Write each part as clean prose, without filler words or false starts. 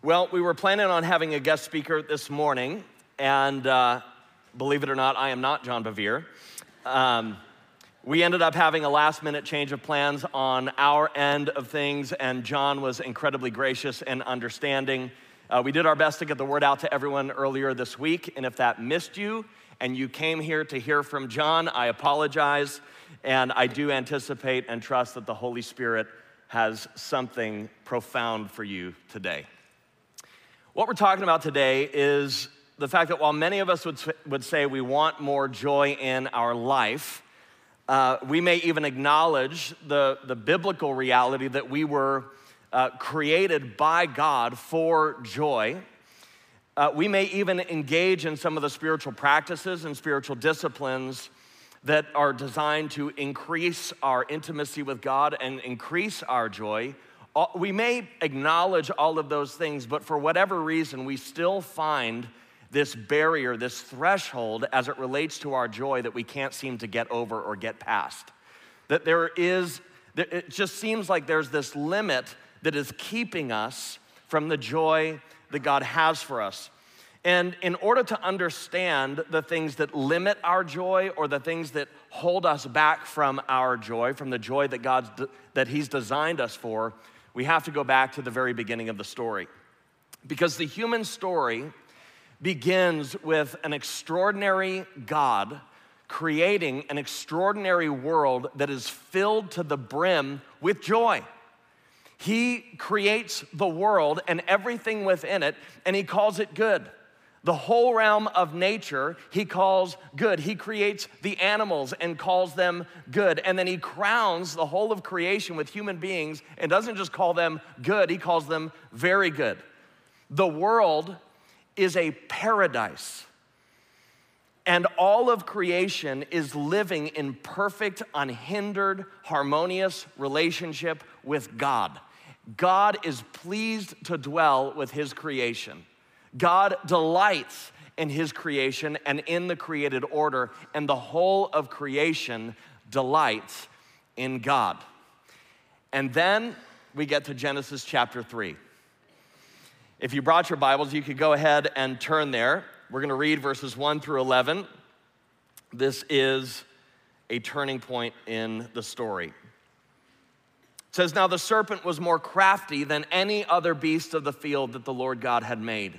Well, we were planning on having a guest speaker this morning, and believe it or not, I am not John Bevere. We ended up having a last-minute change of plans on our end of things, and John was incredibly gracious and understanding. We did our best to get the word out to everyone earlier this week, and if that missed you and you came here to hear from John, I apologize, and I do anticipate and trust that the Holy Spirit has something profound for you today. What we're talking about today is the fact that while many of us would say we want more joy in our life, we may even acknowledge the biblical reality that we were created by God for joy. We may even engage in some of the spiritual practices and spiritual disciplines that are designed to increase our intimacy with God and increase our joy. We may acknowledge all of those things, but for whatever reason, we still find this barrier, this threshold as it relates to our joy that we can't seem to get over or get past. That it just seems like there's this limit that is keeping us from the joy that God has for us. And in order to understand the things that limit our joy or the things that hold us back from our joy, from the joy that He's designed us for, we have to go back to the very beginning of the story. Because the human story begins with an extraordinary God creating an extraordinary world that is filled to the brim with joy. He creates the world and everything within it, and He calls it good. The whole realm of nature, He calls good. He creates the animals and calls them good. And then He crowns the whole of creation with human beings and doesn't just call them good, He calls them very good. The world is a paradise. And all of creation is living in perfect, unhindered, harmonious relationship with God. God is pleased to dwell with His creation. God delights in His creation and in the created order, and the whole of creation delights in God. And then we get to Genesis chapter 3. If you brought your Bibles, you could go ahead and turn there. We're going to read verses 1 through 11. This is a turning point in the story. It says, "Now the serpent was more crafty than any other beast of the field that the Lord God had made.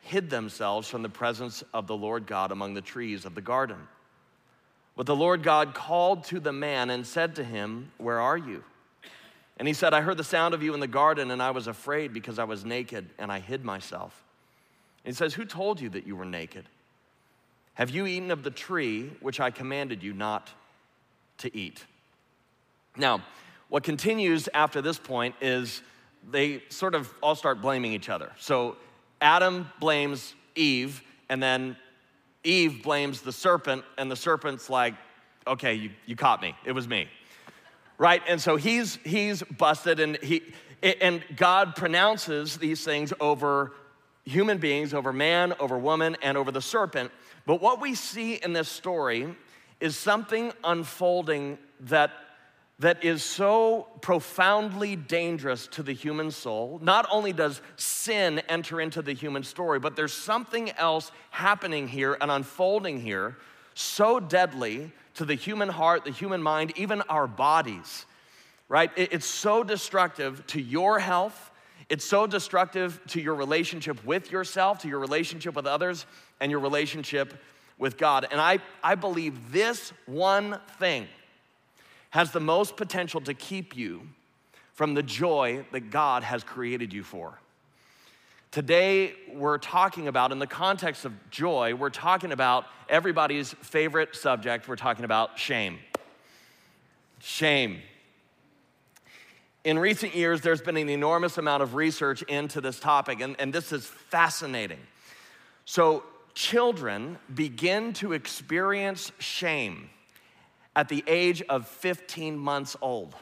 hid themselves from the presence of the Lord God among the trees of the garden. But the Lord God called to the man and said to him, 'Where are you?' And he said, 'I heard the sound of you in the garden, and I was afraid because I was naked, and I hid myself.' And he says, 'Who told you that you were naked? Have you eaten of the tree which I commanded you not to eat?'" Now, what continues after this point is they sort of all start blaming each other. So Adam blames Eve, and then Eve blames the serpent, and the serpent's like, "Okay, you caught me. It was me." Right, and so he's busted, and God pronounces these things over human beings, over man, over woman, and over the serpent. But what we see in this story is something unfolding that is so profoundly dangerous to the human soul. Not only does sin enter into the human story, but there's something else happening here and unfolding here so deadly to the human heart, the human mind, even our bodies, right? It's so destructive to your health. It's so destructive to your relationship with yourself, to your relationship with others, and your relationship with God. And I believe this one thing has the most potential to keep you from the joy that God has created you for. Today, we're talking about, in the context of joy, we're talking about everybody's favorite subject. We're talking about shame. Shame. In recent years, there's been an enormous amount of research into this topic, and this is fascinating. So children begin to experience shame at the age of 15 months old.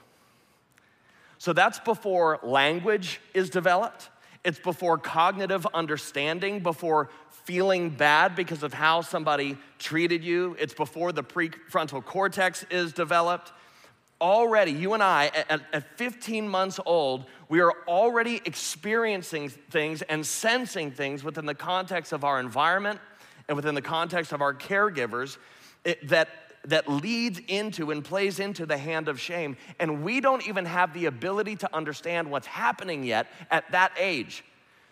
So that's before language is developed. It's before cognitive understanding, before feeling bad because of how somebody treated you. It's before the prefrontal cortex is developed. Already, you and I, at 15 months old, we are already experiencing things and sensing things within the context of our environment and within the context of our caregivers that leads into and plays into the hand of shame. And we don't even have the ability to understand what's happening yet at that age.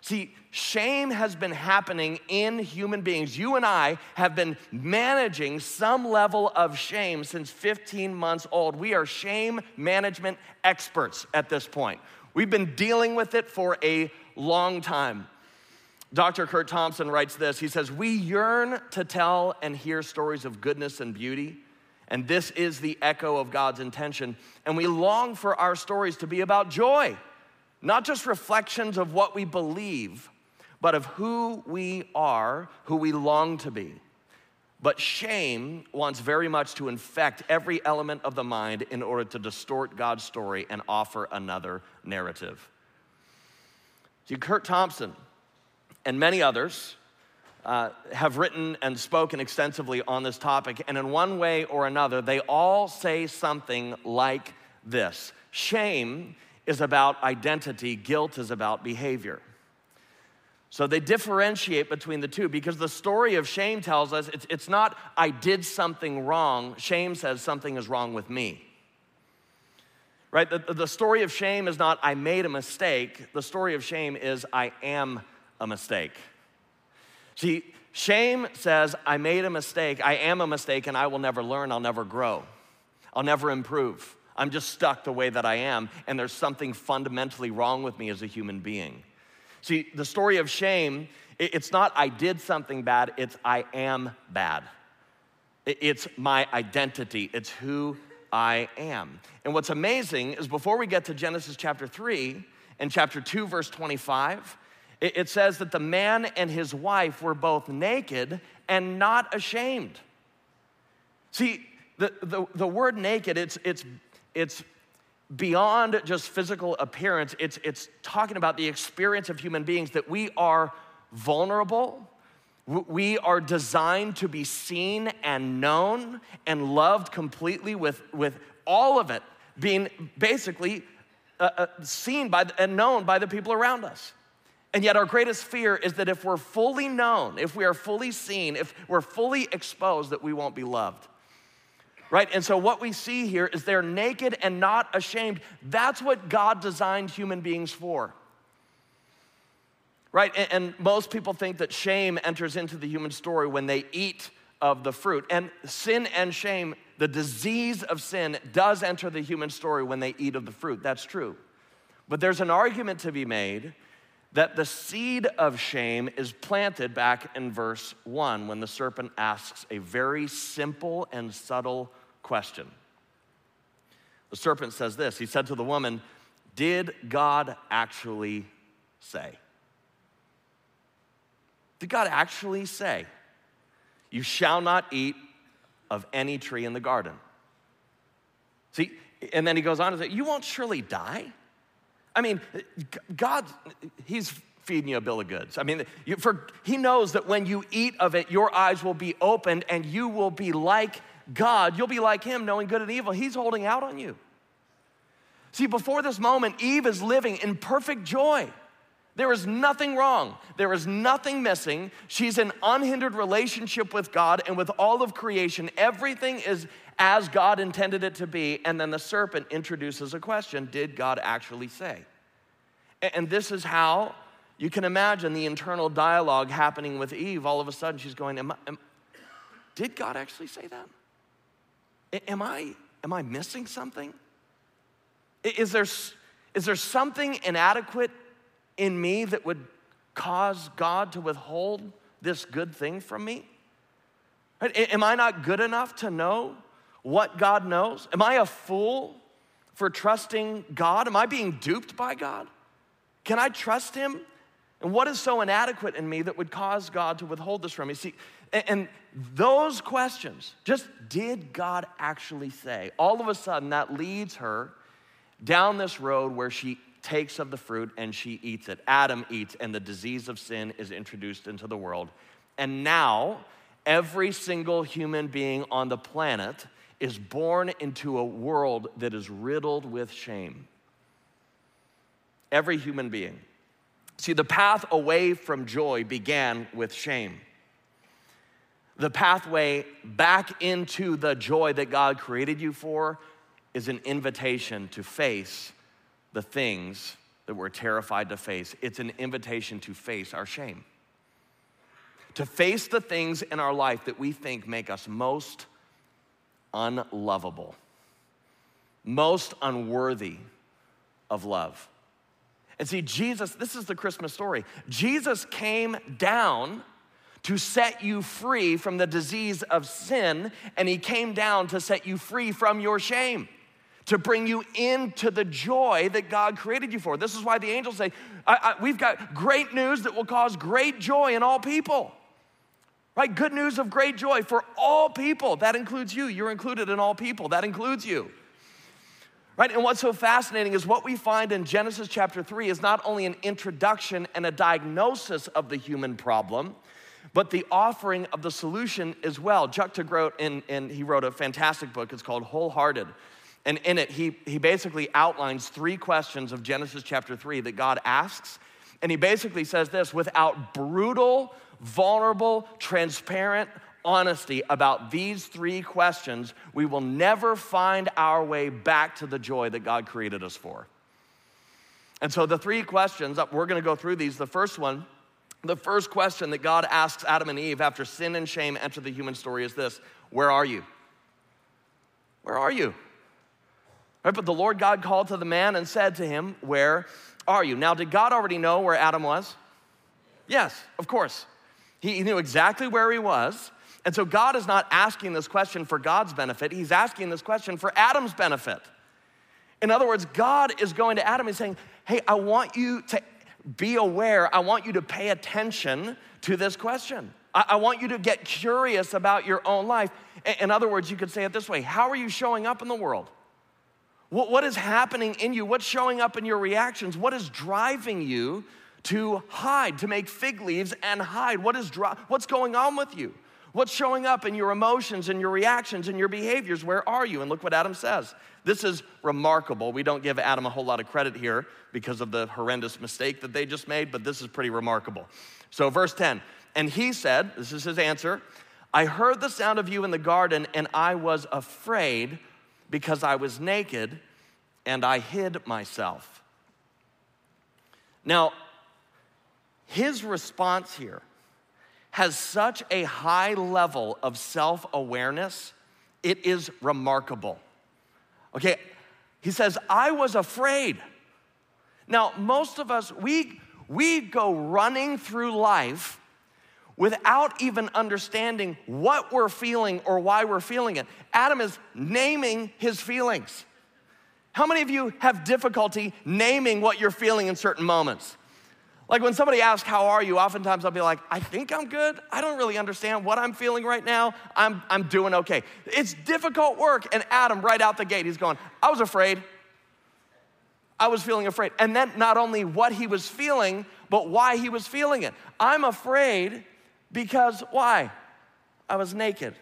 See, shame has been happening in human beings. You and I have been managing some level of shame since 15 months old. We are shame management experts at this point. We've been dealing with it for a long time. Dr. Kurt Thompson writes this. He says, "We yearn to tell and hear stories of goodness and beauty, and this is the echo of God's intention. And we long for our stories to be about joy, not just reflections of what we believe, but of who we are, who we long to be. But shame wants very much to infect every element of the mind in order to distort God's story and offer another narrative." See, Kurt Thompson and many others have written and spoken extensively on this topic, and in one way or another, they all say something like this. Shame is about identity, guilt is about behavior. So they differentiate between the two, because the story of shame tells us it's not, I did something wrong. Shame says something is wrong with me. Right? The story of shame is not, I made a mistake. The story of shame is, I am a mistake. See, shame says, I made a mistake, I am a mistake, and I will never learn, I'll never grow, I'll never improve. I'm just stuck the way that I am, and there's something fundamentally wrong with me as a human being. See, the story of shame, it's not I did something bad, it's I am bad. It's my identity, it's who I am. And what's amazing is before we get to Genesis chapter 3 and chapter 2, verse 25, it says that the man and his wife were both naked and not ashamed. See, the word naked, it's beyond just physical appearance. It's talking about the experience of human beings, that we are vulnerable. We are designed to be seen and known and loved completely, with all of it being basically seen by and known by the people around us. And yet our greatest fear is that if we're fully known, if we are fully seen, if we're fully exposed, that we won't be loved, right? And so what we see here is they're naked and not ashamed. That's what God designed human beings for, right? And most people think that shame enters into the human story when they eat of the fruit. And sin and shame, the disease of sin, does enter the human story when they eat of the fruit. That's true. But there's an argument to be made that the seed of shame is planted back in verse 1 when the serpent asks a very simple and subtle question. The serpent says this. He said to the woman, "Did God actually say? Did God actually say, you shall not eat of any tree in the garden?" See, and then he goes on and says, "You won't surely die." I mean, God, he's feeding you a bill of goods. I mean, he knows that when you eat of it, your eyes will be opened and you will be like God. You'll be like him, knowing good and evil. He's holding out on you. See, before this moment, Eve is living in perfect joy. There is nothing wrong. There is nothing missing. She's in unhindered relationship with God and with all of creation. Everything is as God intended it to be. And then the serpent introduces a question, "Did God actually say?" And this is how you can imagine the internal dialogue happening with Eve. All of a sudden, she's going, did God actually say that? Am I missing something? Is there something inadequate in me that would cause God to withhold this good thing from me? Am I not good enough to know what God knows? Am I a fool for trusting God? Am I being duped by God? Can I trust him? And what is so inadequate in me that would cause God to withhold this from me? See, and those questions, just did God actually say? All of a sudden, that leads her down this road where she takes of the fruit and she eats it. Adam eats, and the disease of sin is introduced into the world. And now, every single human being on the planet is born into a world that is riddled with shame. Every human being. See, the path away from joy began with shame. The pathway back into the joy that God created you for is an invitation to face the things that we're terrified to face. It's an invitation to face our shame. To face the things in our life that we think make us most unlovable, most unworthy of love. And see, Jesus, this is the Christmas story. Jesus came down to set you free from the disease of sin, and he came down to set you free from your shame, to bring you into the joy that God created you for. This is why the angels say, we've got great news that will cause great joy in all people. Right? Good news of great joy for all people. That includes you. You're included in all people. That includes you. Right? And what's so fascinating is what we find in Genesis chapter 3 is not only an introduction and a diagnosis of the human problem, but the offering of the solution as well. Chuck DeGroat, and he wrote a fantastic book. It's called Wholehearted. And in it, he basically outlines three questions of Genesis chapter 3 that God asks. And he basically says this: without brutal, vulnerable, transparent honesty about these three questions, we will never find our way back to the joy that God created us for. And so the three questions, we're going to go through these. The first question that God asks Adam and Eve after sin and shame enter the human story is this: where are you? Where are you? Right, but the Lord God called to the man and said to him, where are you? Now, did God already know where Adam was? Yes, of course. He knew exactly where he was. And so God is not asking this question for God's benefit. He's asking this question for Adam's benefit. In other words, God is going to Adam and saying, hey, I want you to be aware. I want you to pay attention to this question. I want you to get curious about your own life. In other words, you could say it this way: how are you showing up in the world? What is happening in you? What's showing up in your reactions? What is driving you to hide, to make fig leaves and hide? What's going on with you? What's showing up in your emotions and your reactions and your behaviors? Where are you? And look what Adam says. This is remarkable. We don't give Adam a whole lot of credit here because of the horrendous mistake that they just made, but this is pretty remarkable. So verse 10, and he said, this is his answer, I heard the sound of you in the garden and I was afraid because I was naked and I hid myself. Now, his response here has such a high level of self-awareness, it is remarkable. Okay, he says, I was afraid. Now, most of us, we go running through life without even understanding what we're feeling or why we're feeling it. Adam is naming his feelings. How many of you have difficulty naming what you're feeling in certain moments? Like when somebody asks, how are you? Oftentimes I'll be like, I think I'm good. I don't really understand what I'm feeling right now. I'm doing okay. It's difficult work. And Adam, right out the gate, he's going, I was afraid. I was feeling afraid. And then not only what he was feeling, but why he was feeling it. I'm afraid because why? I was naked.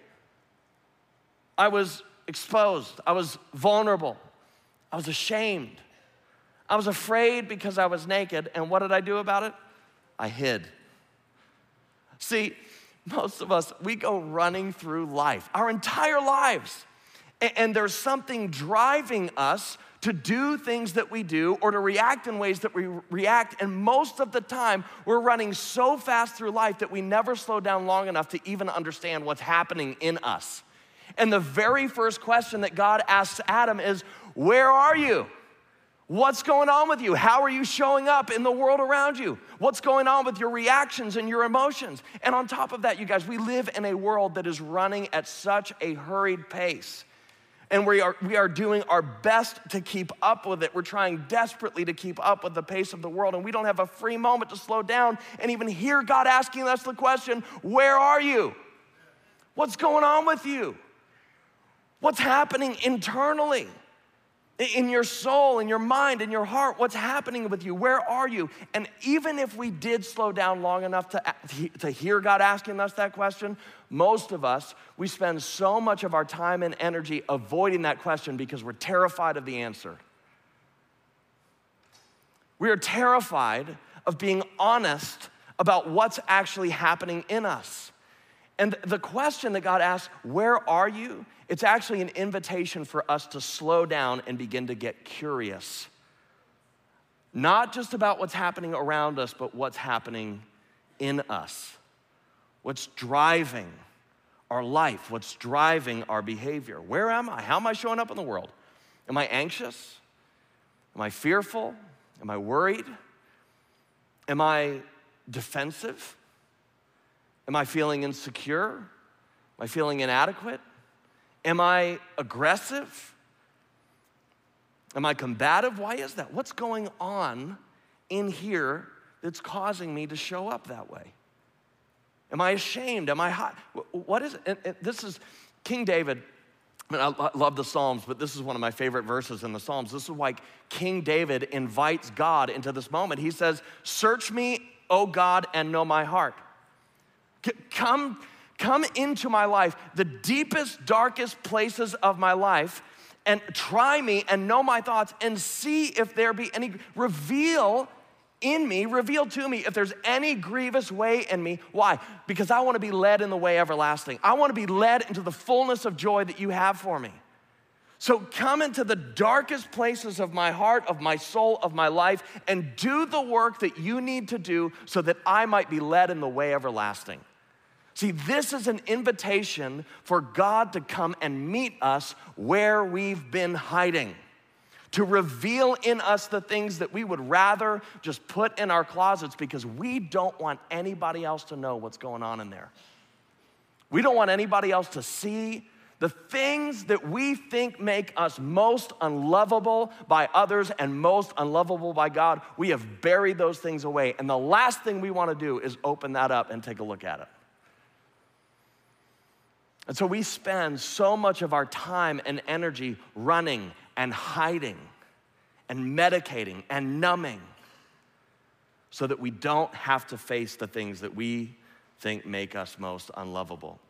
I was exposed. I was vulnerable. I was ashamed. I was afraid because I was naked, and what did I do about it? I hid. See, most of us, we go running through life, our entire lives, And there's something driving us to do things that we do or to react in ways that we react. And most of the time, we're running so fast through life that we never slow down long enough to even understand what's happening in us. And the very first question that God asks Adam is, where are you? What's going on with you? How are you showing up in the world around you? What's going on with your reactions and your emotions? And on top of that, you guys, we live in a world that is running at such a hurried pace. And we are doing our best to keep up with it. We're trying desperately to keep up with the pace of the world, and we don't have a free moment to slow down and even hear God asking us the question, where are you? What's going on with you? What's happening internally? In your soul, in your mind, in your heart, what's happening with you? Where are you? And even if we did slow down long enough to hear God asking us that question, most of us, we spend so much of our time and energy avoiding that question because we're terrified of the answer. We are terrified of being honest about what's actually happening in us. And the question that God asks, where are you? It's actually an invitation for us to slow down and begin to get curious. Not just about what's happening around us, but what's happening in us. What's driving our life? What's driving our behavior? Where am I? How am I showing up in the world? Am I anxious? Am I fearful? Am I worried? Am I defensive? Am I feeling insecure? Am I feeling inadequate? Am I aggressive? Am I combative? Why is that? What's going on in here that's causing me to show up that way? Am I ashamed? Am I hot? What is it? And this is King David. I mean, I love the Psalms, but this is one of my favorite verses in the Psalms. This is why King David invites God into this moment. He says, "Search me, O God, and know my heart. Come into my life, the deepest, darkest places of my life, and try me and know my thoughts and see if there be any, reveal to me if there's any grievous way in me." Why? Because I want to be led in the way everlasting. I want to be led into the fullness of joy that you have for me. So come into the darkest places of my heart, of my soul, of my life, and do the work that you need to do so that I might be led in the way everlasting. See, this is an invitation for God to come and meet us where we've been hiding, to reveal in us the things that we would rather just put in our closets because we don't want anybody else to know what's going on in there. We don't want anybody else to see the things that we think make us most unlovable by others and most unlovable by God. We have buried those things away. And the last thing we want to do is open that up and take a look at it. And so we spend so much of our time and energy running and hiding and medicating and numbing so that we don't have to face the things that we think make us most unlovable.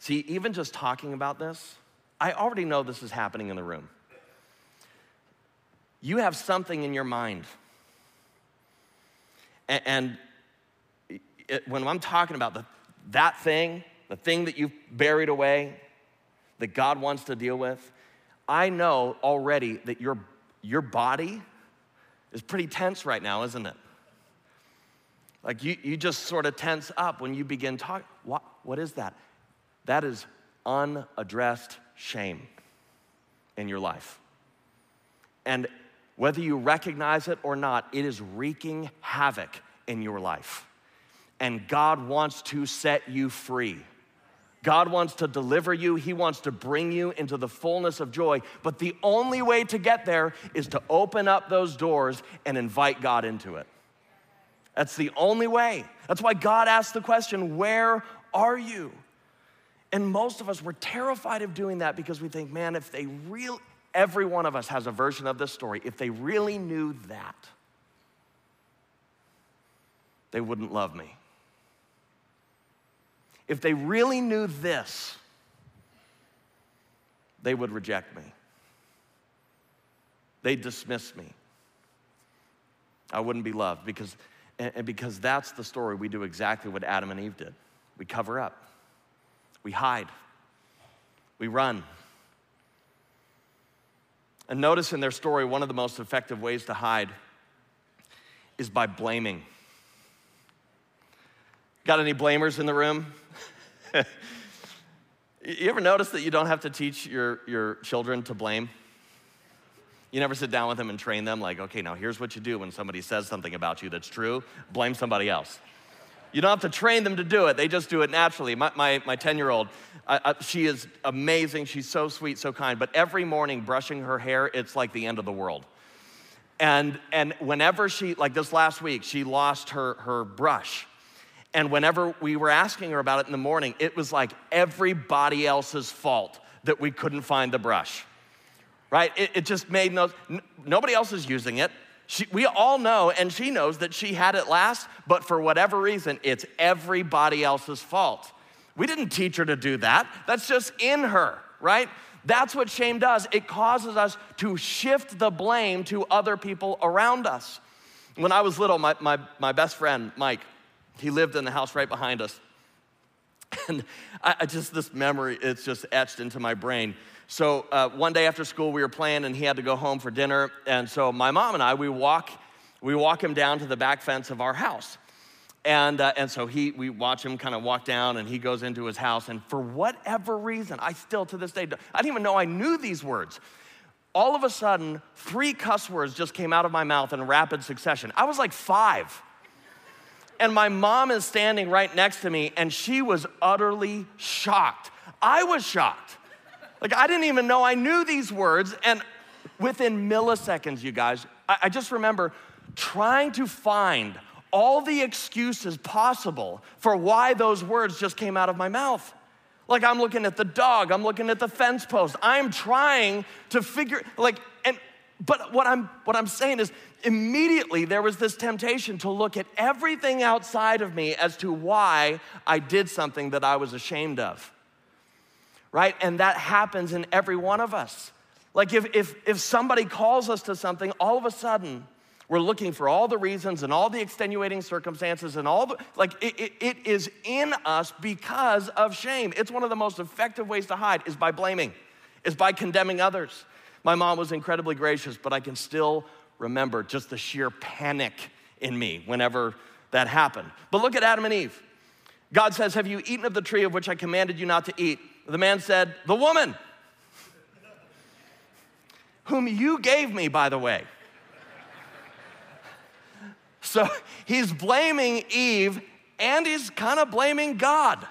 See, even just talking about this, I already know this is happening in the room. You have something in your mind. And when I'm talking about that thing, the thing that you've buried away, that God wants to deal with, I know already that your body is pretty tense right now, isn't it? Like you just sort of tense up when you begin talking. What is that? That is unaddressed shame in your life. And whether you recognize it or not, it is wreaking havoc in your life. And God wants to set you free. God wants to deliver you. He wants to bring you into the fullness of joy. But the only way to get there is to open up those doors and invite God into it. That's the only way. That's why God asked the question, where are you? And most of us, we're terrified of doing that because we think, man, if they really, every one of us has a version of this story. If they really knew that, they wouldn't love me. If they really knew this, they would reject me. They'd dismiss me. I wouldn't be loved because that's the story. We do exactly what Adam and Eve did. We cover up. We hide. We run. And notice in their story, one of the most effective ways to hide is by blaming. Got any blamers in the room? You ever notice that you don't have to teach your children to blame? You never sit down with them and train them like, okay, now here's what you do when somebody says something about you that's true, blame somebody else. You don't have to train them to do it. They just do it naturally. My 10-year-old, she is amazing. She's so sweet, so kind. But every morning brushing her hair, it's like the end of the world. And whenever she, like this last week, she lost her brush. And whenever we were asking her about it in the morning, it was like everybody else's fault that we couldn't find the brush, right? It just made nobody else is using it. We all know, and she knows that she had it last, but for whatever reason, it's everybody else's fault. We didn't teach her to do that. That's just in her, right? That's what shame does. It causes us to shift the blame to other people around us. When I was little, my best friend, Mike, he lived in the house right behind us. And this memory, it's just etched into my brain. So one day after school, we were playing, and he had to go home for dinner. And so my mom and I, we walk him down to the back fence of our house. And so we watch him kind of walk down, and he goes into his house. And for whatever reason, I still to this day, I didn't even know I knew these words. All of a sudden, 3 cuss words just came out of my mouth in rapid succession. I was like 5. And my mom is standing right next to me, and she was utterly shocked. I was shocked. Like, I didn't even know I knew these words. And within milliseconds, you guys, I just remember trying to find all the excuses possible for why those words just came out of my mouth. Like, I'm looking at the dog. I'm looking at the fence post. I'm trying to figure, but what I'm saying is immediately there was this temptation to look at everything outside of me as to why I did something that I was ashamed of, right? And that happens in every one of us. Like if somebody calls us to something, all of a sudden we're looking for all the reasons and all the extenuating circumstances and all the, like it is in us because of shame. It's one of the most effective ways to hide is by blaming, is by condemning others. My mom was incredibly gracious, but I can still remember just the sheer panic in me whenever that happened. But look at Adam and Eve. God says, "Have you eaten of the tree of which I commanded you not to eat?" The man said, "The woman, whom you gave me, by the way." So he's blaming Eve, and he's kind of blaming God.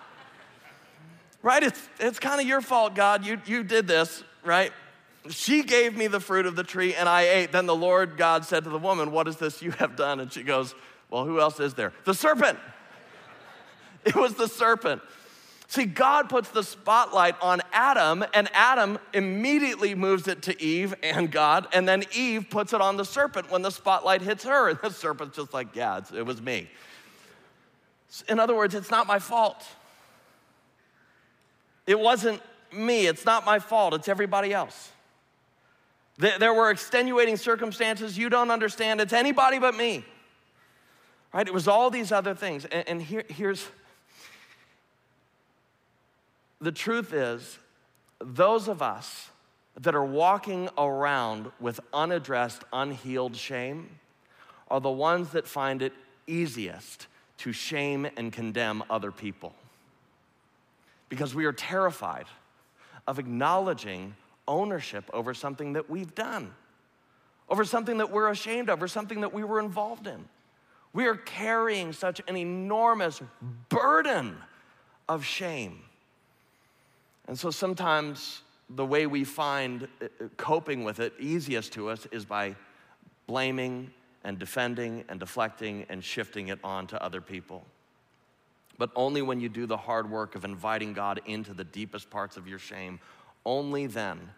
Right? It's kind of your fault, God. You did this, right? "She gave me the fruit of the tree, and I ate. Then the Lord God said to the woman, 'What is this you have done?'" And she goes, "Well, who else is there?" The serpent. It was the serpent. See, God puts the spotlight on Adam, and Adam immediately moves it to Eve and God, and then Eve puts it on the serpent when the spotlight hits her. And the serpent's just like, "Yeah, it was me." In other words, it's not my fault. It wasn't me. It's not my fault. It's everybody else. There were extenuating circumstances. You don't understand. It's anybody but me, right? It was all these other things. And here's the truth is, those of us that are walking around with unaddressed, unhealed shame are the ones that find it easiest to shame and condemn other people because we are terrified of acknowledging ownership over something that we've done, over something that we're ashamed of, or something that we were involved in. We are carrying such an enormous burden of shame. And so sometimes the way we find coping with it easiest to us is by blaming and defending and deflecting and shifting it on to other people. But only when you do the hard work of inviting God into the deepest parts of your shame, only then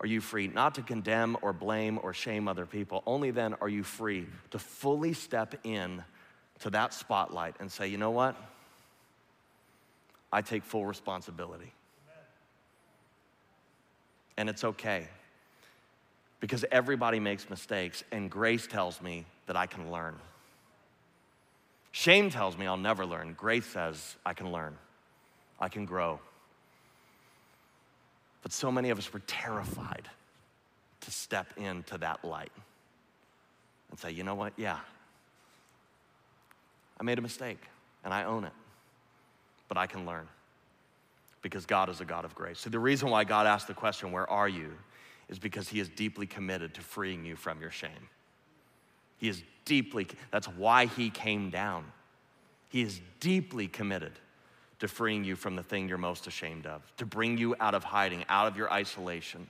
are you free not to condemn or blame or shame other people. Only then are you free to fully step in to that spotlight and say, "You know what? I take full responsibility." Amen. And it's okay, because everybody makes mistakes, and grace tells me that I can learn. Shame tells me I'll never learn. Grace says I can learn. I can grow. But so many of us were terrified to step into that light and say, you know what, yeah, I made a mistake and I own it, but I can learn because God is a God of grace. So the reason why God asked the question, where are you, is because he is deeply committed to freeing you from your shame. He is deeply, that's why he came down. He is deeply committed to freeing you from the thing you're most ashamed of, to bring you out of hiding, out of your isolation,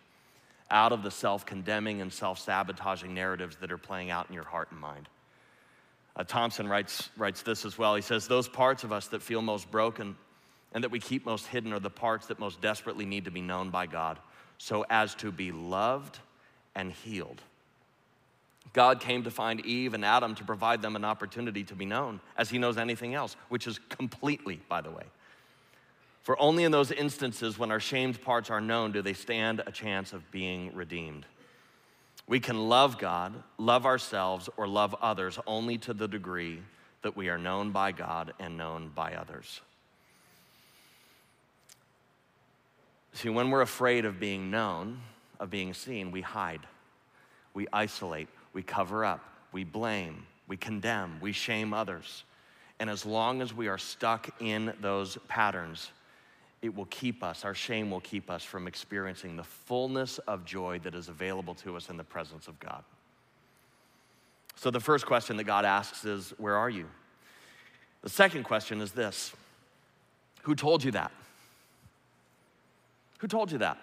out of the self-condemning and self-sabotaging narratives that are playing out in your heart and mind. Thompson writes this as well. He says, those parts of us that feel most broken and that we keep most hidden are the parts that most desperately need to be known by God so as to be loved and healed. God came to find Eve and Adam to provide them an opportunity to be known as he knows anything else, which is completely, by the way. For only in those instances when our shamed parts are known do they stand a chance of being redeemed. We can love God, love ourselves, or love others only to the degree that we are known by God and known by others. See, when we're afraid of being known, of being seen, we hide, we isolate, we cover up, we blame, we condemn, we shame others. And as long as we are stuck in those patterns, it will keep us, our shame will keep us from experiencing the fullness of joy that is available to us in the presence of God. So the first question that God asks is, where are you? The second question is this, who told you that? Who told you that?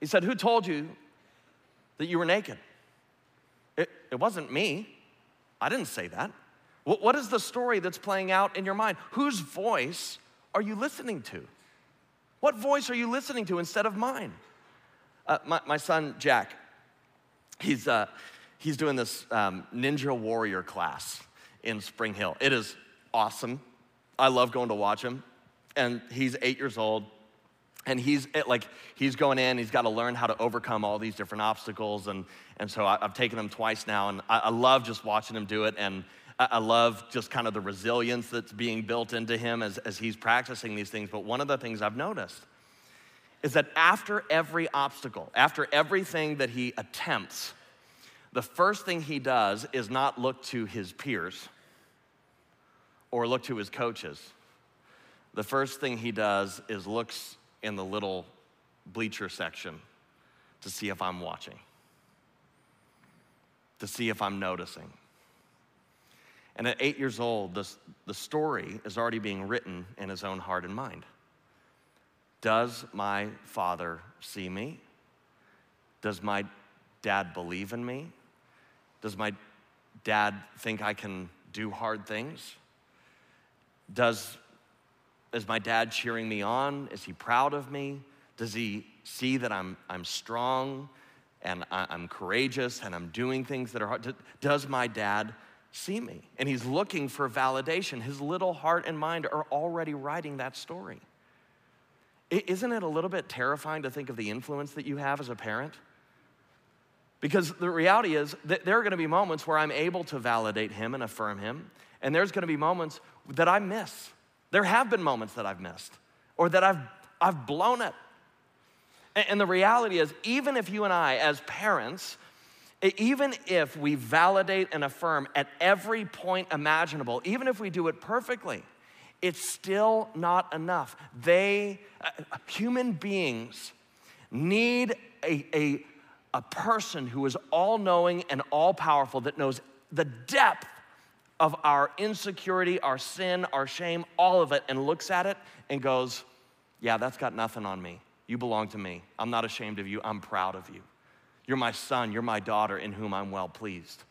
He said, who told you that you were naked? It wasn't me. I didn't say that. What is the story that's playing out in your mind? Whose voice are you listening to? What voice are you listening to instead of mine? My son, Jack, he's doing this Ninja Warrior class in Spring Hill. It is awesome. I love going to watch him. And he's 8 years old. And he's going in, he's got to learn how to overcome all these different obstacles. And so I've taken him twice now, and I love just watching him do it. And I love just kind of the resilience that's being built into him as he's practicing these things. But one of the things I've noticed is that after every obstacle, after everything that he attempts, the first thing he does is not look to his peers or look to his coaches. The first thing he does is looks in the little bleacher section to see if I'm watching, to see if I'm noticing. And at 8 years old, the story is already being written in his own heart and mind. Does my father see me? Does my dad believe in me? Does my dad think I can do hard things? Is my dad cheering me on? Is he proud of me? Does he see that I'm strong and I'm courageous and I'm doing things that are hard? Does my dad see me? And he's looking for validation. His little heart and mind are already writing that story. Isn't it a little bit terrifying to think of the influence that you have as a parent? Because the reality is that there are gonna be moments where I'm able to validate him and affirm him, and there's gonna be moments that I miss. There have been moments that I've missed or that I've blown it. And the reality is, even if you and I as parents, even if we validate and affirm at every point imaginable, even if we do it perfectly, it's still not enough. Human beings need a person who is all-knowing and all-powerful that knows the depth of our insecurity, our sin, our shame, all of it, and looks at it and goes, yeah, that's got nothing on me. You belong to me. I'm not ashamed of you. I'm proud of you. You're my son. You're my daughter in whom I'm well pleased.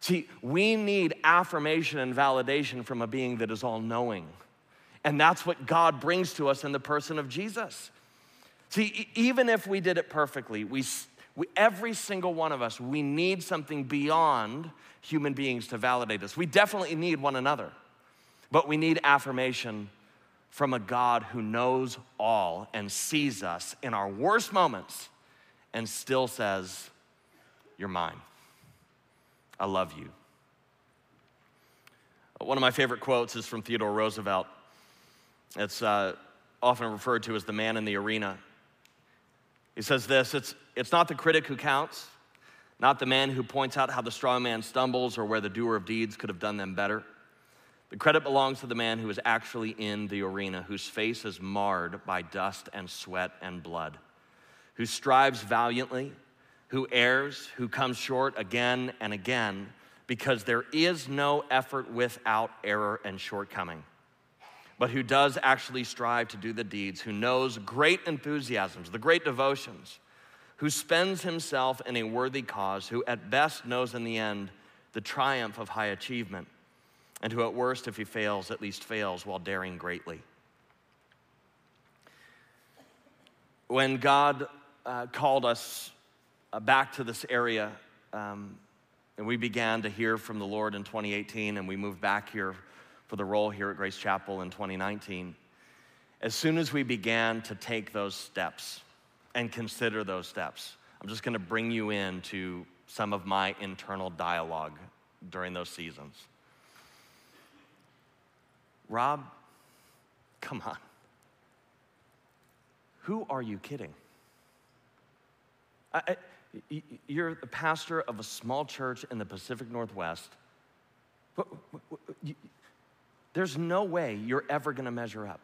See, we need affirmation and validation from a being that is all-knowing. And that's what God brings to us in the person of Jesus. See, even if we did it perfectly, every single one of us, we need something beyond human beings to validate us. We definitely need one another, but we need affirmation from a God who knows all and sees us in our worst moments and still says, you're mine. I love you. One of my favorite quotes is from Theodore Roosevelt. It's often referred to as the man in the arena. He says this, it's not the critic who counts, not the man who points out how the strong man stumbles or where the doer of deeds could have done them better. The credit belongs to the man who is actually in the arena, whose face is marred by dust and sweat and blood, who strives valiantly, who errs, who comes short again and again, because there is no effort without error and shortcoming, but who does actually strive to do the deeds, who knows great enthusiasms, the great devotions, who spends himself in a worthy cause, who at best knows in the end the triumph of high achievement, and who at worst, if he fails, at least fails while daring greatly. When God called us back to this area, and we began to hear from the Lord in 2018, and we moved back here for the role here at Grace Chapel in 2019, as soon as we began to take those steps and consider those steps, I'm just gonna bring you into some of my internal dialogue during those seasons. Rob, come on. Who are you kidding? You're the pastor of a small church in the Pacific Northwest. There's no way you're ever gonna measure up.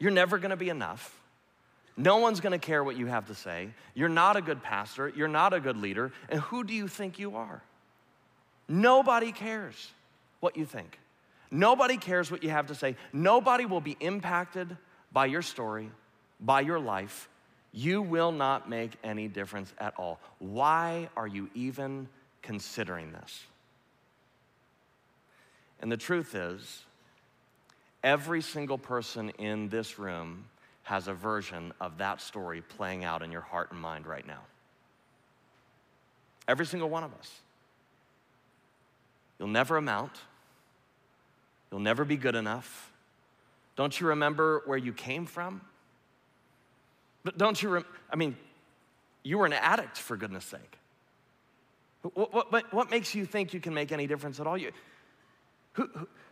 You're never gonna be enough. No one's gonna care what you have to say. You're not a good pastor. You're not a good leader. And who do you think you are? Nobody cares what you think. Nobody cares what you have to say. Nobody will be impacted by your story, by your life. You will not make any difference at all. Why are you even considering this? And the truth is, every single person in this room has a version of that story playing out in your heart and mind right now. Every single one of us. You'll never amount. You'll never be good enough. Don't you remember where you came from? Don't you, you were an addict, for goodness sake. What makes you think you can make any difference at all?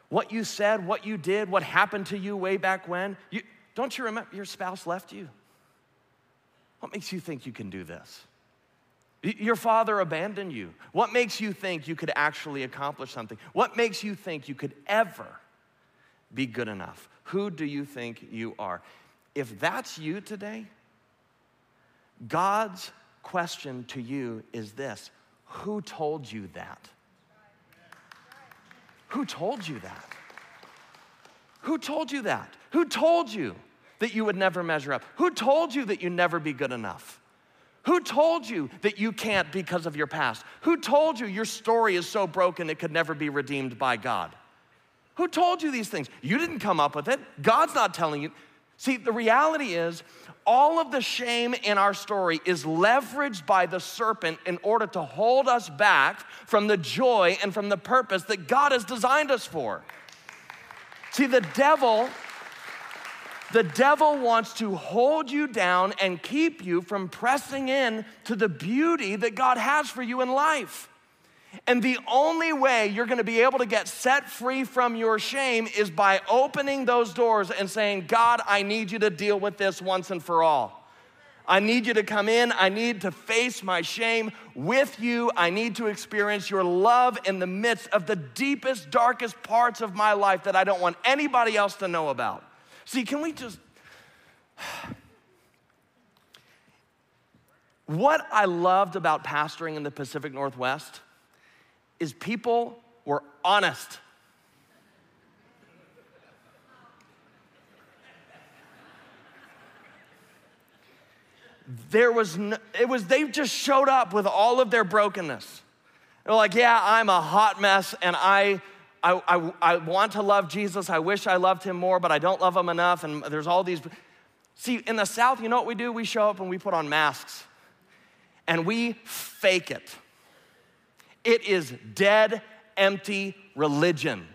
What you said, what you did, what happened to you way back when, don't you remember your spouse left you? What makes you think you can do this? Your father abandoned you. What makes you think you could actually accomplish something? What makes you think you could ever be good enough? Who do you think you are? If that's you today, God's question to you is this: who told you that? Who told you that? Who told you that? Who told you that you would never measure up? Who told you that you'd never be good enough? Who told you that you can't because of your past? Who told you your story is so broken it could never be redeemed by God? Who told you these things? You didn't come up with it. God's not telling you. See, the reality is, all of the shame in our story is leveraged by the serpent in order to hold us back from the joy and from the purpose that God has designed us for. See, the devil wants to hold you down and keep you from pressing in to the beauty that God has for you in life. And the only way you're gonna be able to get set free from your shame is by opening those doors and saying, God, I need you to deal with this once and for all. I need you to come in. I need to face my shame with you. I need to experience your love in the midst of the deepest, darkest parts of my life that I don't want anybody else to know about. See, can we just... What I loved about pastoring in the Pacific Northwest is people were honest. They just showed up with all of their brokenness. They're like, yeah, I'm a hot mess, and I want to love Jesus. I wish I loved him more, but I don't love him enough, and there's all these. See, in the South, you know what we do? We show up and we put on masks, and we fake it. It is dead, empty religion.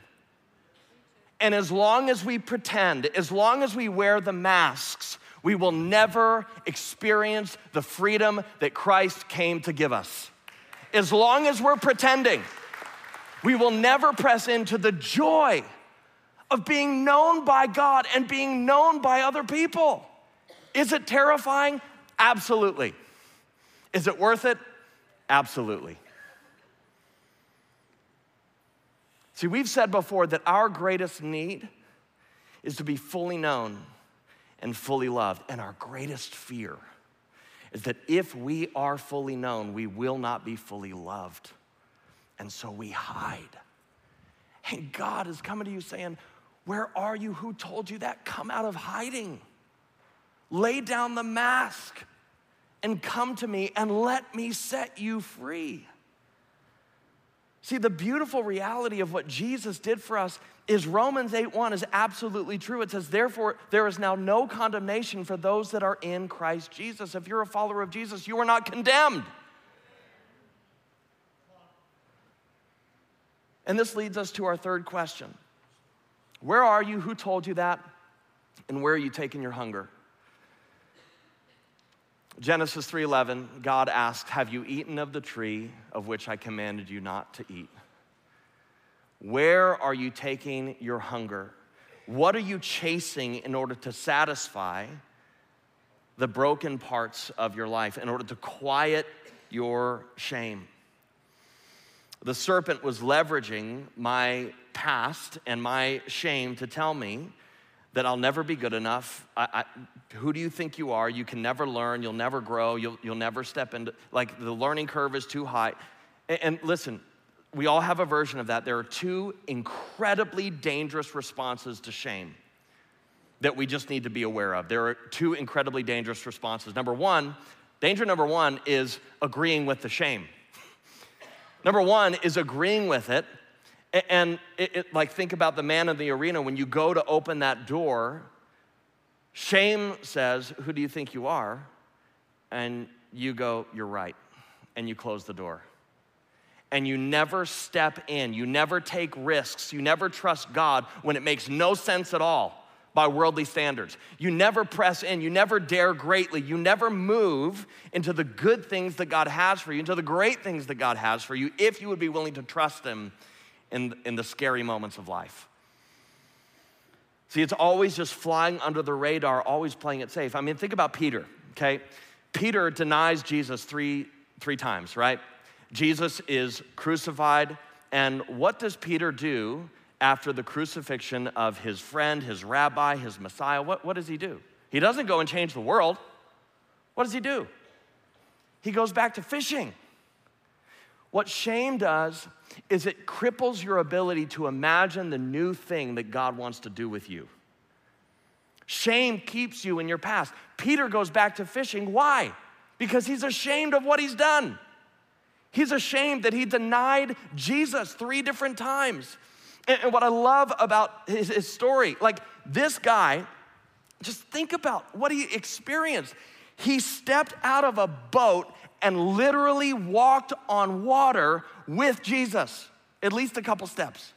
And as long as we pretend, as long as we wear the masks, we will never experience the freedom that Christ came to give us. As long as we're pretending, we will never press into the joy of being known by God and being known by other people. Is it terrifying? Absolutely. Is it worth it? Absolutely. See, we've said before that our greatest need is to be fully known and fully loved. And our greatest fear is that if we are fully known, we will not be fully loved. And so we hide. And God is coming to you saying, where are you? Who told you that? Come out of hiding. Lay down the mask and come to me and let me set you free. See, the beautiful reality of what Jesus did for us is Romans 8:1 is absolutely true. It says, therefore, there is now no condemnation for those that are in Christ Jesus. If you're a follower of Jesus, you are not condemned. And this leads us to our third question. Where are you? Who told you that? And where are you taking your hunger? Genesis 3:11, God asked, have you eaten of the tree of which I commanded you not to eat? Where are you taking your hunger? What are you chasing in order to satisfy the broken parts of your life, in order to quiet your shame? The serpent was leveraging my past and my shame to tell me that I'll never be good enough. Who do you think you are? You can never learn. You'll never grow. You'll never step into, like, the learning curve is too high. And listen, we all have a version of that. There are two incredibly dangerous responses to shame that we just need to be aware of. There are two incredibly dangerous responses. Danger number one is agreeing with the shame. Number one is agreeing with it. And think about the man in the arena. When you go to open that door, shame says, who do you think you are? And you go, you're right. And you close the door. And you never step in. You never take risks. You never trust God when it makes no sense at all by worldly standards. You never press in. You never dare greatly. You never move into the good things that God has for you, into the great things that God has for you, if you would be willing to trust Him in the scary moments of life. See, it's always just flying under the radar, always playing it safe. I mean, think about Peter, okay? Peter denies Jesus three times, right? Jesus is crucified, and what does Peter do after the crucifixion of his friend, his rabbi, his Messiah? What does he do? He doesn't go and change the world. What does he do? He goes back to fishing. What shame does is it cripples your ability to imagine the new thing that God wants to do with you. Shame keeps you in your past. Peter goes back to fishing. Why? Because he's ashamed of what he's done. He's ashamed that he denied Jesus three different times. And what I love about his story, like, this guy, just think about what he experienced. He stepped out of a boat and literally walked on water with Jesus, at least a couple steps.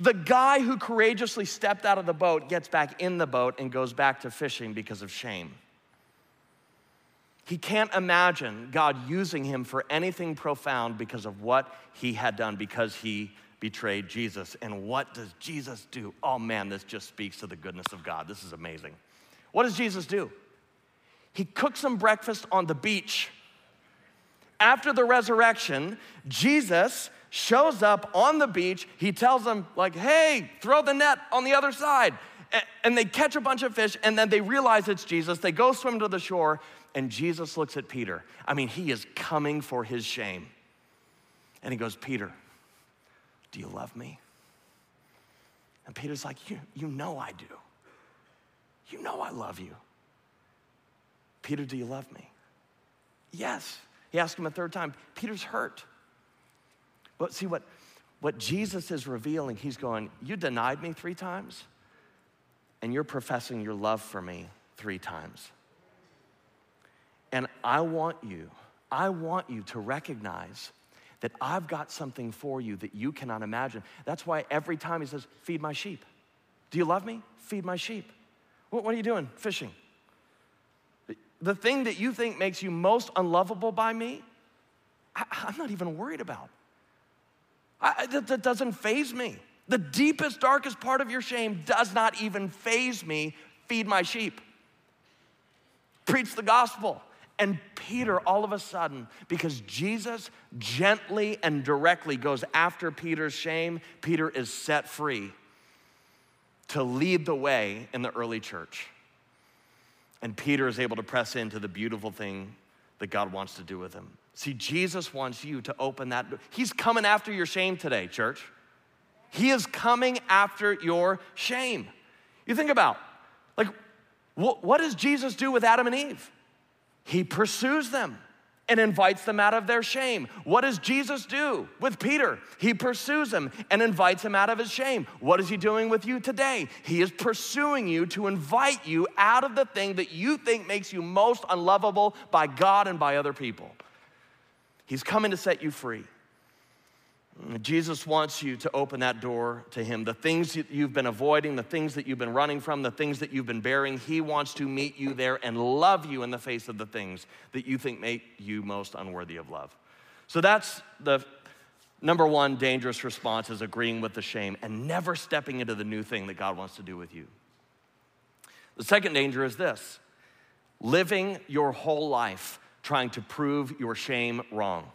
The guy who courageously stepped out of the boat gets back in the boat and goes back to fishing because of shame. He can't imagine God using him for anything profound because of what he had done, because he betrayed Jesus. And what does Jesus do? Oh man, this just speaks to the goodness of God. This is amazing. What does Jesus do? He cooked some breakfast on the beach. After the resurrection, Jesus shows up on the beach. He tells them, like, hey, throw the net on the other side. And they catch a bunch of fish, and then they realize it's Jesus. They go swim to the shore, and Jesus looks at Peter. I mean, he is coming for his shame. And he goes, Peter, do you love me? And Peter's like, you know I do. You know I love you. Peter, do you love me? Yes. He asked him a third time. Peter's hurt. But see, what Jesus is revealing, he's going, you denied me three times, and you're professing your love for me three times. And I want you to recognize that I've got something for you that you cannot imagine. That's why every time he says, feed my sheep. Do you love me? Feed my sheep. What are you doing? Fishing. The thing that you think makes you most unlovable by me, I'm not even worried about. That doesn't faze me. The deepest, darkest part of your shame does not even faze me. Feed my sheep. preach the gospel. And Peter, all of a sudden, because Jesus gently and directly goes after Peter's shame, Peter is set free to lead the way in the early church. And Peter is able to press into the beautiful thing that God wants to do with him. See, Jesus wants you to open that door. He's coming after your shame today, church. He is coming after your shame. You think about, like, what does Jesus do with Adam and Eve? He pursues them and invites them out of their shame. What does Jesus do with Peter? He pursues him and invites him out of his shame. What is he doing with you today? He is pursuing you to invite you out of the thing that you think makes you most unlovable by God and by other people. He's coming to set you free. Jesus wants you to open that door to him. The things that you've been avoiding, the things that you've been running from, the things that you've been bearing, he wants to meet you there and love you in the face of the things that you think make you most unworthy of love. So that's the number one dangerous response, is agreeing with the shame and never stepping into the new thing that God wants to do with you. The second danger is this: living your whole life trying to prove your shame wrong.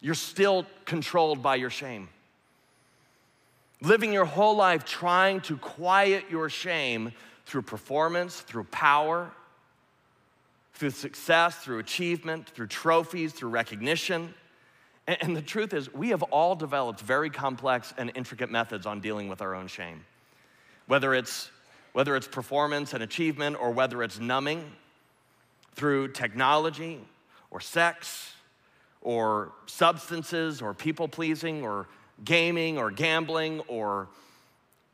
You're still controlled by your shame. Living your whole life trying to quiet your shame through performance, through power, through success, through achievement, through trophies, through recognition. And the truth is, we have all developed very complex and intricate methods on dealing with our own shame. Whether it's performance and achievement, or whether it's numbing through technology or sex, or substances, or people-pleasing, or gaming, or gambling, or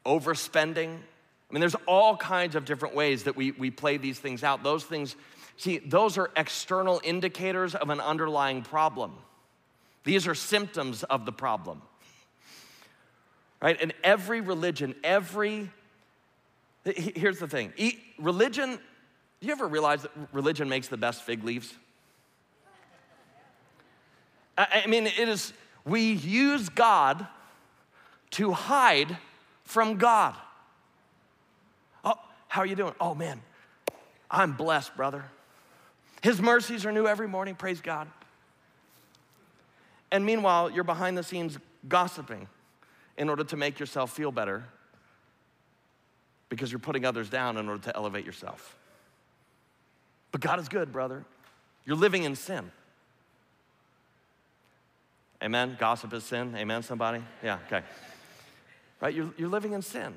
overspending. I mean, there's all kinds of different ways that we play these things out. Those things, see, those are external indicators of an underlying problem. These are symptoms of the problem, right? And every religion, here's the thing. Religion, do you ever realize that religion makes the best fig leaves? I mean, we use God to hide from God. Oh, how are you doing? Oh, man, I'm blessed, brother. His mercies are new every morning, praise God. And meanwhile, you're behind the scenes gossiping in order to make yourself feel better, because you're putting others down in order to elevate yourself. But God is good, brother. You're living in sin. Amen? Gossip is sin. Amen, somebody? Yeah, okay. Right? You're living in sin.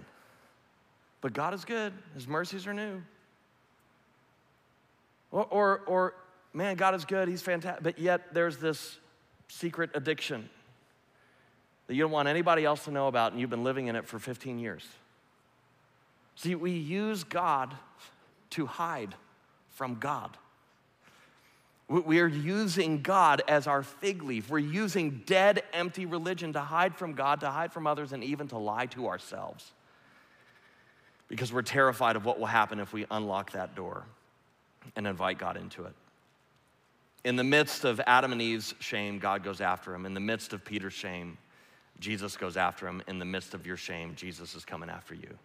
But God is good. His mercies are new. Or man, God is good. He's fantastic. But yet there's this secret addiction that you don't want anybody else to know about, and you've been living in it for 15 years. See, we use God to hide from God. We're using God as our fig leaf. We're using dead, empty religion to hide from God, to hide from others, and even to lie to ourselves, because we're terrified of what will happen if we unlock that door and invite God into it. In the midst of Adam and Eve's shame, God goes after him. In the midst of Peter's shame, Jesus goes after him. In the midst of your shame, Jesus is coming after you.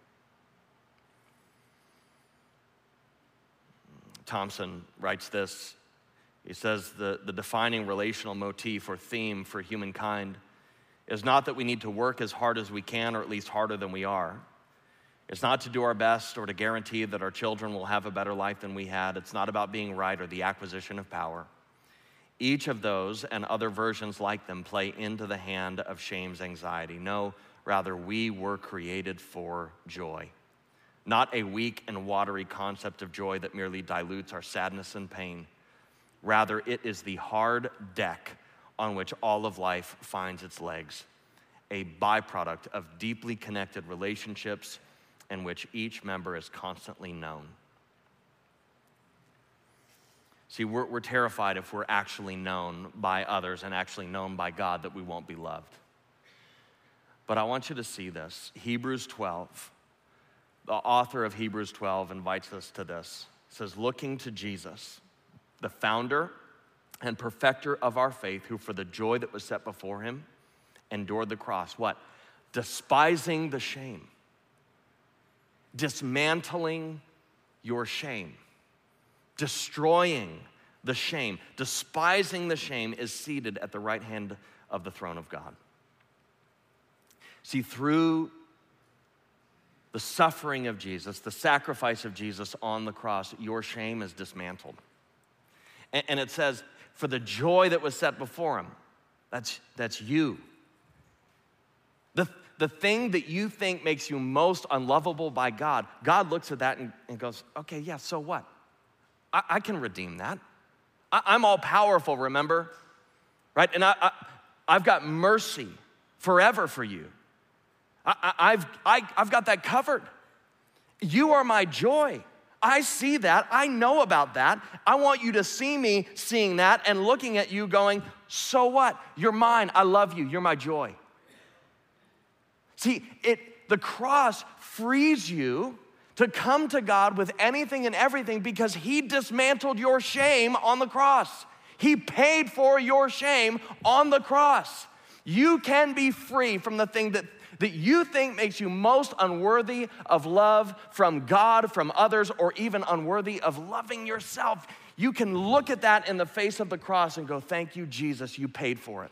Thompson writes this. He says, the defining relational motif or theme for humankind is not that we need to work as hard as we can, or at least harder than we are. It's not to do our best or to guarantee that our children will have a better life than we had. It's not about being right or the acquisition of power. Each of those and other versions like them play into the hand of shame's anxiety. No, rather, we were created for joy, not a weak and watery concept of joy that merely dilutes our sadness and pain. Rather, it is the hard deck on which all of life finds its legs, a byproduct of deeply connected relationships in which each member is constantly known. See, we're terrified if we're actually known by others and actually known by God that we won't be loved. But I want you to see this. Hebrews 12, the author of Hebrews 12 invites us to this. It says, looking to Jesus, the founder and perfecter of our faith, who for the joy that was set before him endured the cross. What? Despising the shame. Dismantling your shame. destroying the shame, despising the shame, is seated at the right hand of the throne of God. See, through the suffering of Jesus, the sacrifice of Jesus on the cross, your shame is dismantled. And it says, for the joy that was set before him, that's you. The thing that you think makes you most unlovable by God, God looks at that and goes, okay, yeah, so what? I can redeem that. I'm all powerful, remember? Right? And I've got mercy forever for you. I've got that covered. You are my joy. I see that. I know about that. I want you to see me seeing that and looking at you going, so what? You're mine. I love you. You're my joy. See, the cross frees you to come to God with anything and everything because he dismantled your shame on the cross. He paid for your shame on the cross. You can be free from the thing that you think makes you most unworthy of love from God, from others, or even unworthy of loving yourself. You can look at that in the face of the cross and go, thank you, Jesus, you paid for it.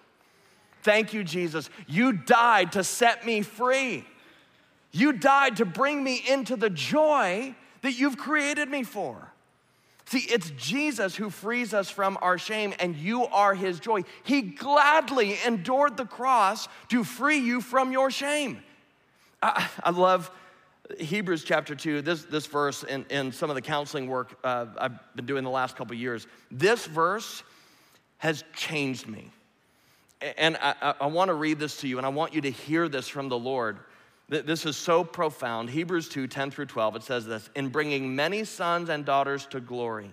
Thank you, Jesus, you died to set me free. You died to bring me into the joy that you've created me for. See, it's Jesus who frees us from our shame, and you are his joy. He gladly endured the cross to free you from your shame. I love Hebrews chapter 2, this verse in some of the counseling work I've been doing the last couple years. This verse has changed me. And I want to read this to you, and I want you to hear this from the Lord. This is so profound. Hebrews 2, 10 through 12, it says this: in bringing many sons and daughters to glory,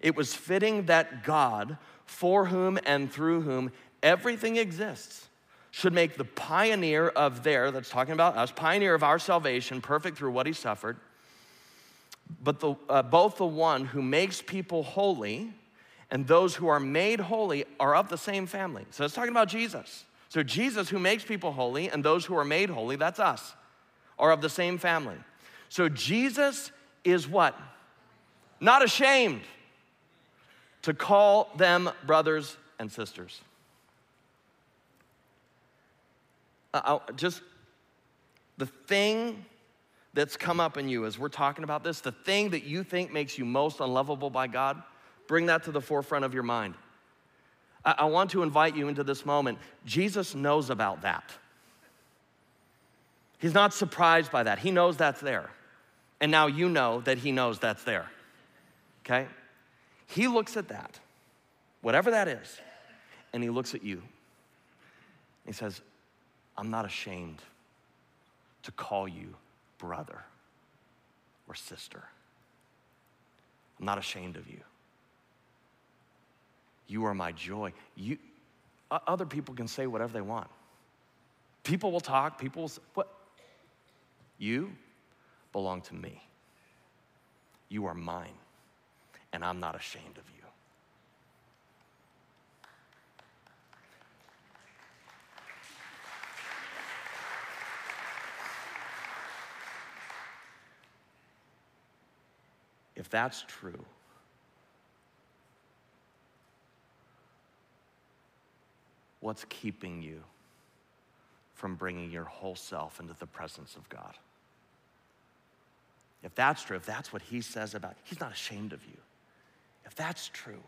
it was fitting that God, for whom and through whom everything exists, should make the pioneer of that's talking about us, pioneer of our salvation, perfect through what he suffered. But both the one who makes people holy and those who are made holy are of the same family. So it's talking about Jesus. So Jesus, who makes people holy, and those who are made holy, that's us, are of the same family. So Jesus is what? Not ashamed to call them brothers and sisters. Just the thing that's come up in you as we're talking about this, the thing that you think makes you most unlovable by God, bring that to the forefront of your mind. I want to invite you into this moment. Jesus knows about that. He's not surprised by that. He knows that's there. And now you know that he knows that's there, okay? He looks at that, whatever that is, and he looks at you. He says, I'm not ashamed to call you brother or sister. I'm not ashamed of you. You are my joy. Other people can say whatever they want. People will talk. People will say, what? You belong to me. You are mine, and I'm not ashamed of you. If that's true, what's keeping you from bringing your whole self into the presence of God? If that's true, if that's what he says about, he's not ashamed of you. If that's true,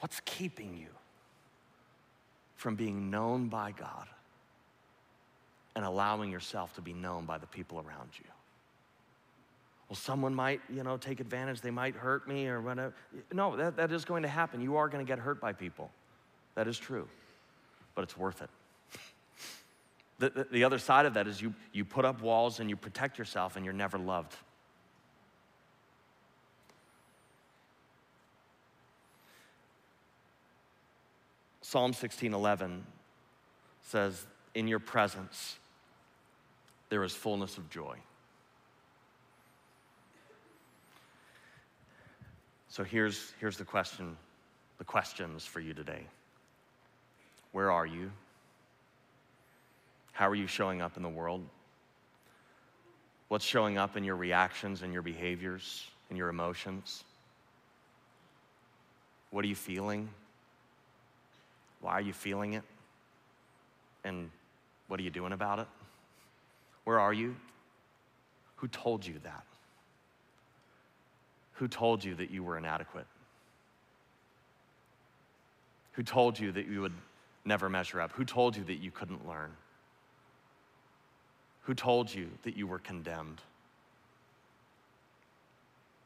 what's keeping you from being known by God and allowing yourself to be known by the people around you? Well, someone might, take advantage. They might hurt me or whatever. No, that is going to happen. You are going to get hurt by people. That is true, but it's worth it. The other side of that is you put up walls and you protect yourself and you're never loved. Psalm 16:11 says, in your presence, there is fullness of joy. So here's the questions for you today. Where are you? How are you showing up in the world? What's showing up in your reactions and your behaviors and your emotions? What are you feeling? Why are you feeling it? And what are you doing about it? Where are you? Who told you that? Who told you that you were inadequate? Who told you that you would never measure up? Who told you that you couldn't learn? Who told you that you were condemned?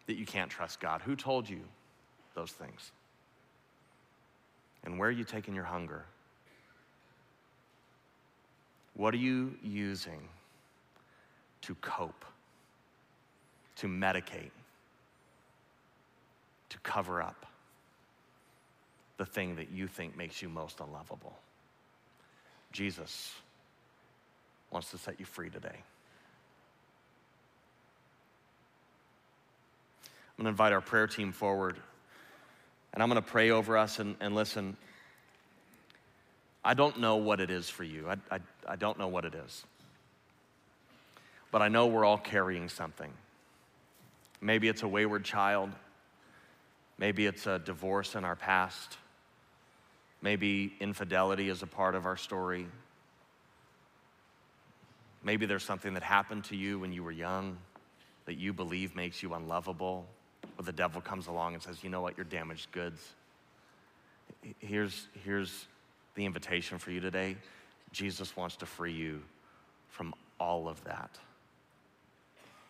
That you can't trust God? Who told you those things? And where are you taking your hunger? What are you using to cope, to medicate, to cover up the thing that you think makes you most unlovable? Jesus wants to set you free today. I'm gonna invite our prayer team forward, and I'm gonna pray over us and listen. I don't know what it is for you. I don't know what it is. But I know we're all carrying something. Maybe it's a wayward child. Maybe it's a divorce in our past. Maybe infidelity is a part of our story. Maybe there's something that happened to you when you were young that you believe makes you unlovable, but the devil comes along and says, you know what, you're damaged goods. Here's the invitation for you today. Jesus wants to free you from all of that.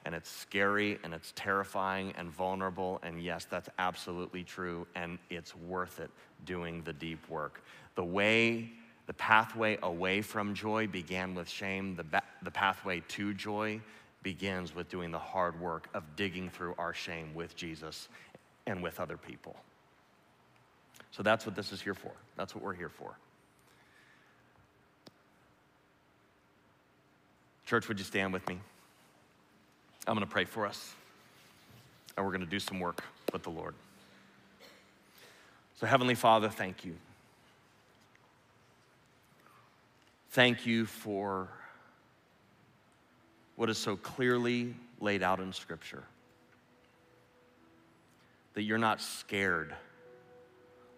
And it's scary, and it's terrifying, and vulnerable, and yes, that's absolutely true, and it's worth it doing the deep work. The pathway away from joy began with shame. The pathway to joy begins with doing the hard work of digging through our shame with Jesus and with other people. So that's what this is here for. That's what we're here for. Church, would you stand with me? I'm gonna pray for us, and we're gonna do some work with the Lord. So Heavenly Father, thank you. Thank you for what is so clearly laid out in Scripture, that you're not scared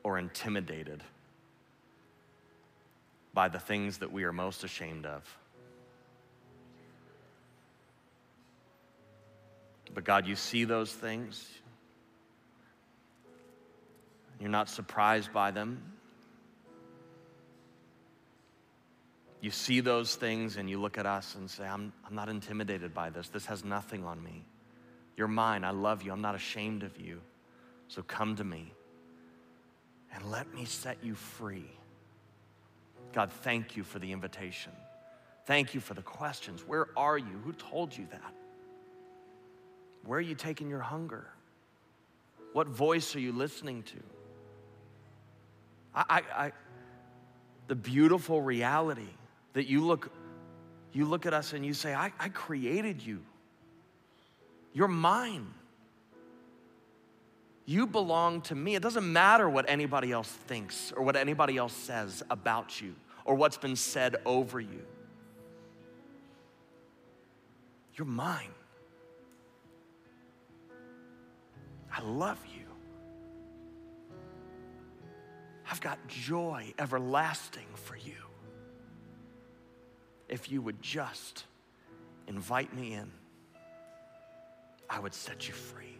or intimidated by the things that we are most ashamed of. But God, you see those things. You're not surprised by them. You see those things and you look at us and say, I'm not intimidated by this. This has nothing on me. You're mine. I love you. I'm not ashamed of you. So come to me and let me set you free. God, thank you for the invitation. Thank you for the questions. Where are you? Who told you that? Where are you taking your hunger? What voice are you listening to? The beautiful reality that you look at us and you say, I created you. You're mine. You belong to me. It doesn't matter what anybody else thinks or what anybody else says about you or what's been said over you. You're mine. I love you. I've got joy everlasting for you. If you would just invite me in, I would set you free.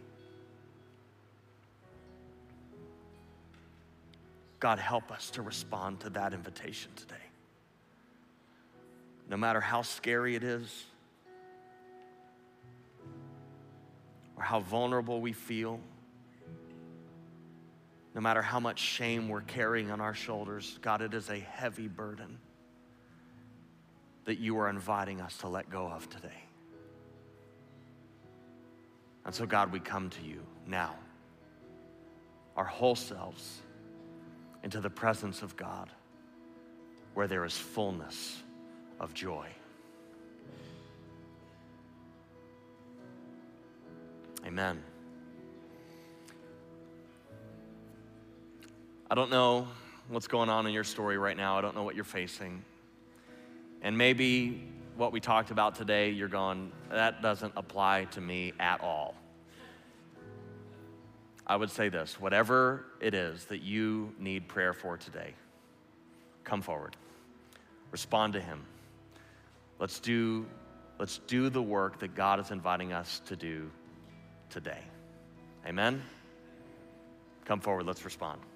God, help us to respond to that invitation today. No matter how scary it is, or how vulnerable we feel, no matter how much shame we're carrying on our shoulders, God, it is a heavy burden that you are inviting us to let go of today. And so, God, we come to you now, our whole selves, into the presence of God, where there is fullness of joy. Amen. I don't know what's going on in your story right now. I don't know what you're facing. And maybe what we talked about today, you're going, that doesn't apply to me at all. I would say this, whatever it is that you need prayer for today, come forward, respond to him. Let's do the work that God is inviting us to do today. Amen? Come forward, let's respond.